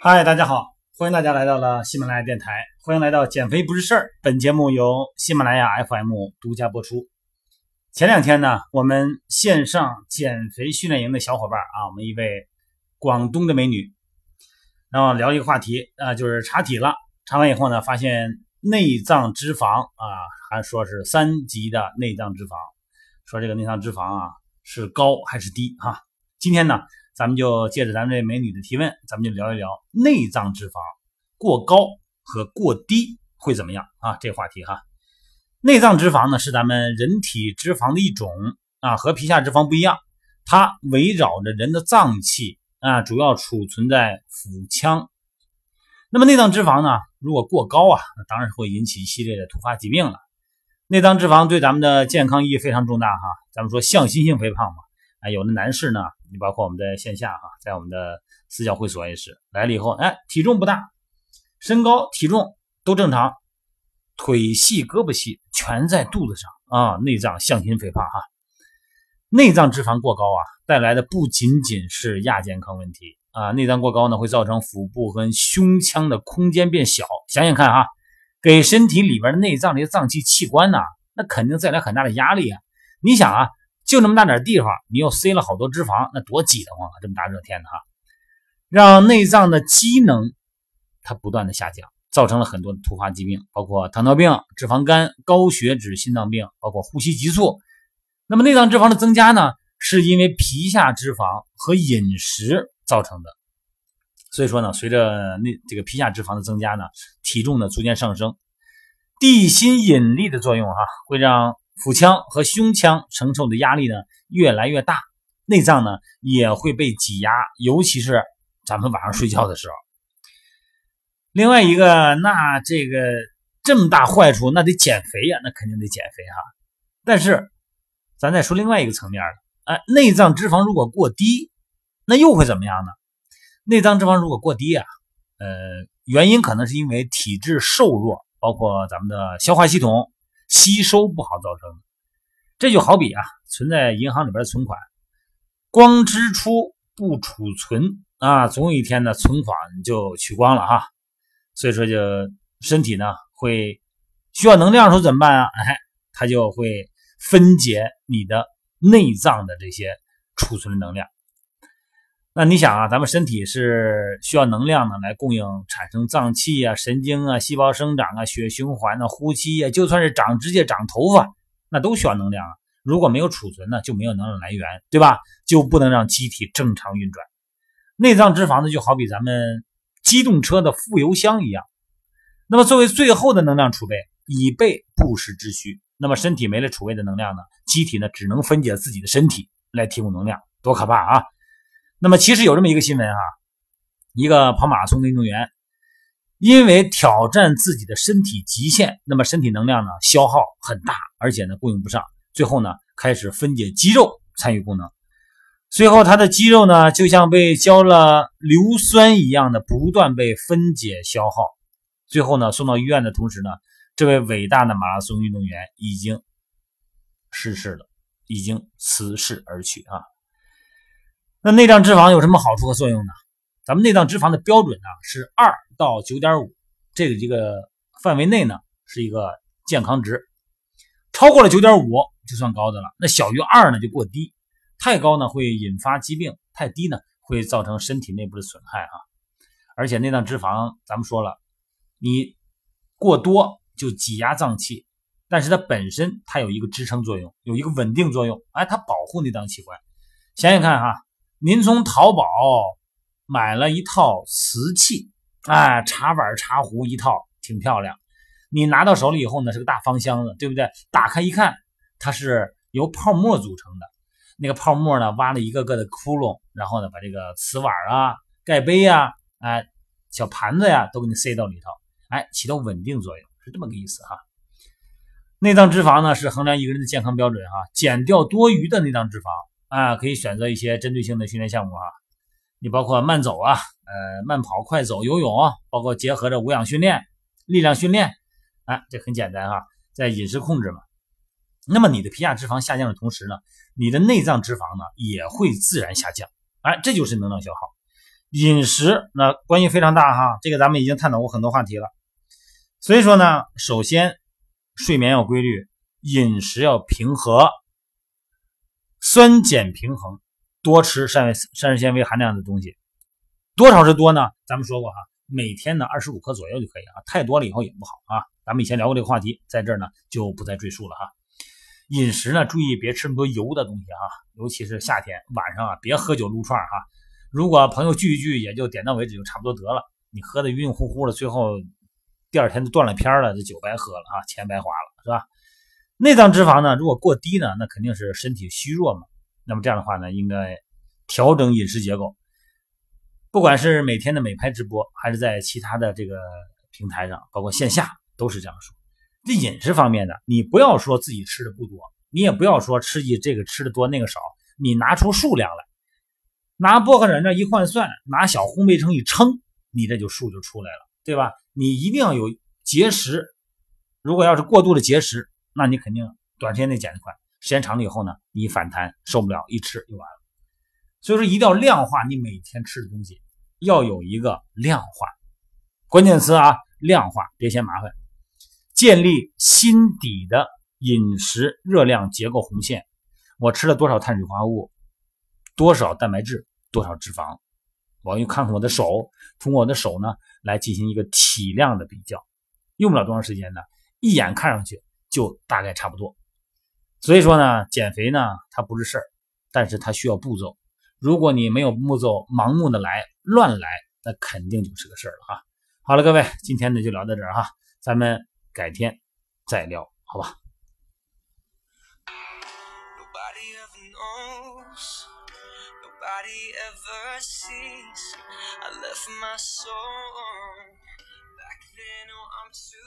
嗨，大家好，欢迎大家来到了喜马拉雅电台，欢迎来到减肥不是事儿。本节目由喜马拉雅 FM 独家播出。前两天呢，我们线上减肥训练营的小伙伴啊，我们一位广东的美女，然后聊一个话题啊，就是查体了。查完以后呢，发现内脏脂肪啊，还说是3级的内脏脂肪，说这个内脏脂肪啊是高还是低啊？今天呢，咱们就借着咱们这美女的提问，咱们就聊一聊内脏脂肪过高和过低会怎么样啊？这话题哈。内脏脂肪呢是咱们人体脂肪的一种啊，和皮下脂肪不一样，它围绕着人的脏器啊，主要储存在腹腔。那么内脏脂肪呢，如果过高啊，那当然会引起一系列的突发疾病了。内脏脂肪对咱们的健康意义非常重大哈。咱们说向心性肥胖嘛。有的男士呢，你包括我们在线下哈，在我们的私教会所也是来了以后，体重不大，身高体重都正常，腿细胳膊细全在肚子上啊，内脏向心肥胖哈。内脏脂肪过高啊，带来的不仅仅是亚健康问题啊，内脏过高呢会造成腹部和胸腔的空间变小，想想看啊，给身体里边的内脏这些脏器器官呢，那肯定带来很大的压力啊。你想啊，就那么大点地方，你又塞了好多脂肪，那多挤得慌啊！这么大热天的哈，让内脏的机能它不断的下降，造成了很多的突发疾病，包括糖尿病、脂肪肝、高血脂、心脏病，包括呼吸急促。那么内脏脂肪的增加呢，是因为皮下脂肪和饮食造成的。所以说呢，随着这个皮下脂肪的增加呢，体重呢逐渐上升。地心引力的作用哈，会让腹腔和胸腔承受的压力呢越来越大，内脏呢也会被挤压，尤其是咱们晚上睡觉的时候。另外一个，那这个这么大坏处，那得减肥呀，那肯定得减肥哈。但是咱再说另外一个层面了，内脏脂肪如果过低，那又会怎么样呢？内脏脂肪如果过低啊，原因可能是因为体质瘦弱，包括咱们的消化系统吸收不好造成的。这就好比啊，存在银行里边的存款，光支出不储存啊，总有一天呢存款就取光了哈。所以说就身体呢会需要能量的时候怎么办啊？它就会分解你的内脏的这些储存的能量。那你想啊，咱们身体是需要能量呢来供应产生脏器啊、神经啊、细胞生长啊、血循环啊、呼吸啊，就算是长指甲、长头发，那都需要能量啊。如果没有储存呢，就没有能量来源，对吧？就不能让机体正常运转。内脏脂肪呢，就好比咱们机动车的副油箱一样，那么作为最后的能量储备，以备不时之需。那么身体没了储备的能量呢，机体呢只能分解自己的身体来提供能量，多可怕啊！那么其实有这么一个新闻啊，一个跑马拉松的运动员因为挑战自己的身体极限，那么身体能量呢消耗很大，而且呢供应不上，最后呢开始分解肌肉参与功能，随后他的肌肉呢就像被浇了硫酸一样的不断被分解消耗，最后呢送到医院的同时呢，这位伟大的马拉松运动员已经逝世了，已经辞世而去啊。那内脏脂肪有什么好处和作用呢？咱们内脏脂肪的标准呢是2到 9.5，这个范围内呢是一个健康值，超过了 9.5 就算高的了，那小于2呢就过低，太高呢会引发疾病，太低呢会造成身体内部的损害啊。而且内脏脂肪咱们说了，你过多就挤压脏器，但是它本身它有一个支撑作用，有一个稳定作用，它保护内脏器官。想想看哈，您从淘宝买了一套瓷器啊，茶碗茶壶一套挺漂亮，你拿到手里以后呢是个大方箱子，对不对？打开一看，它是由泡沫组成的，那个泡沫呢挖了一个个的窟窿，然后呢把这个瓷碗啊、盖杯啊、小盘子呀都给你塞到里头，起到稳定作用，是这么个意思哈。内脏脂肪呢是衡量一个人的健康标准哈，减掉多余的内脏脂肪可以选择一些针对性的训练项目啊，你包括慢走啊、慢跑、快走、游泳，包括结合着无氧训练、力量训练，这很简单啊，在饮食控制嘛。那么你的皮下脂肪下降的同时呢，你的内脏脂肪呢也会自然下降，哎，这就是能量消耗。饮食那关系非常大哈，这个咱们已经探讨过很多话题了。所以说呢，首先睡眠要规律，饮食要平和，酸碱平衡，多吃膳食纤维含量的东西。多少是多呢？咱们说过哈，每天呢25克左右就可以啊，太多了以后也不好啊。咱们以前聊过这个话题，在这儿呢就不再赘述了哈。饮食呢，注意别吃那么多油的东西啊，尤其是夏天晚上啊，别喝酒撸串哈。如果朋友聚一聚，也就点到为止就差不多得了。你喝的晕晕乎乎的，最后第二天就断了片了，这酒白喝了啊，钱白花了，是吧？内脏脂肪呢，如果过低呢，那肯定是身体虚弱嘛。那么这样的话呢，应该调整饮食结构。不管是每天的美拍直播，还是在其他的这个平台上，包括线下，都是这样说。这饮食方面呢，你不要说自己吃的不多，你也不要说吃这个吃的多那个少，你拿出数量来，拿薄荷仁这一换算，拿小烘焙秤一称，你这就数就出来了，对吧？你一定要有节食，如果要是过度的节食，那你肯定短时间内减快，时间长了以后呢，你反弹受不了，一吃就完了。所以说一定要量化你每天吃的东西，要有一个量化，关键词啊，量化，别嫌麻烦。建立心底的饮食热量结构红线，我吃了多少碳水化合物，多少蛋白质，多少脂肪，我又看看我的手，通过我的手呢来进行一个体量的比较，用不了多长时间呢，一眼看上去就大概差不多。所以说呢，减肥呢它不是事儿，但是它需要步骤，如果你没有步骤，盲目的来乱来，那肯定就是个事儿了哈。好了，各位，今天呢就聊到这儿哈，咱们改天再聊，好吧。Nobody ever knows, nobody ever sees. I left my soul back then, oh, I'm too.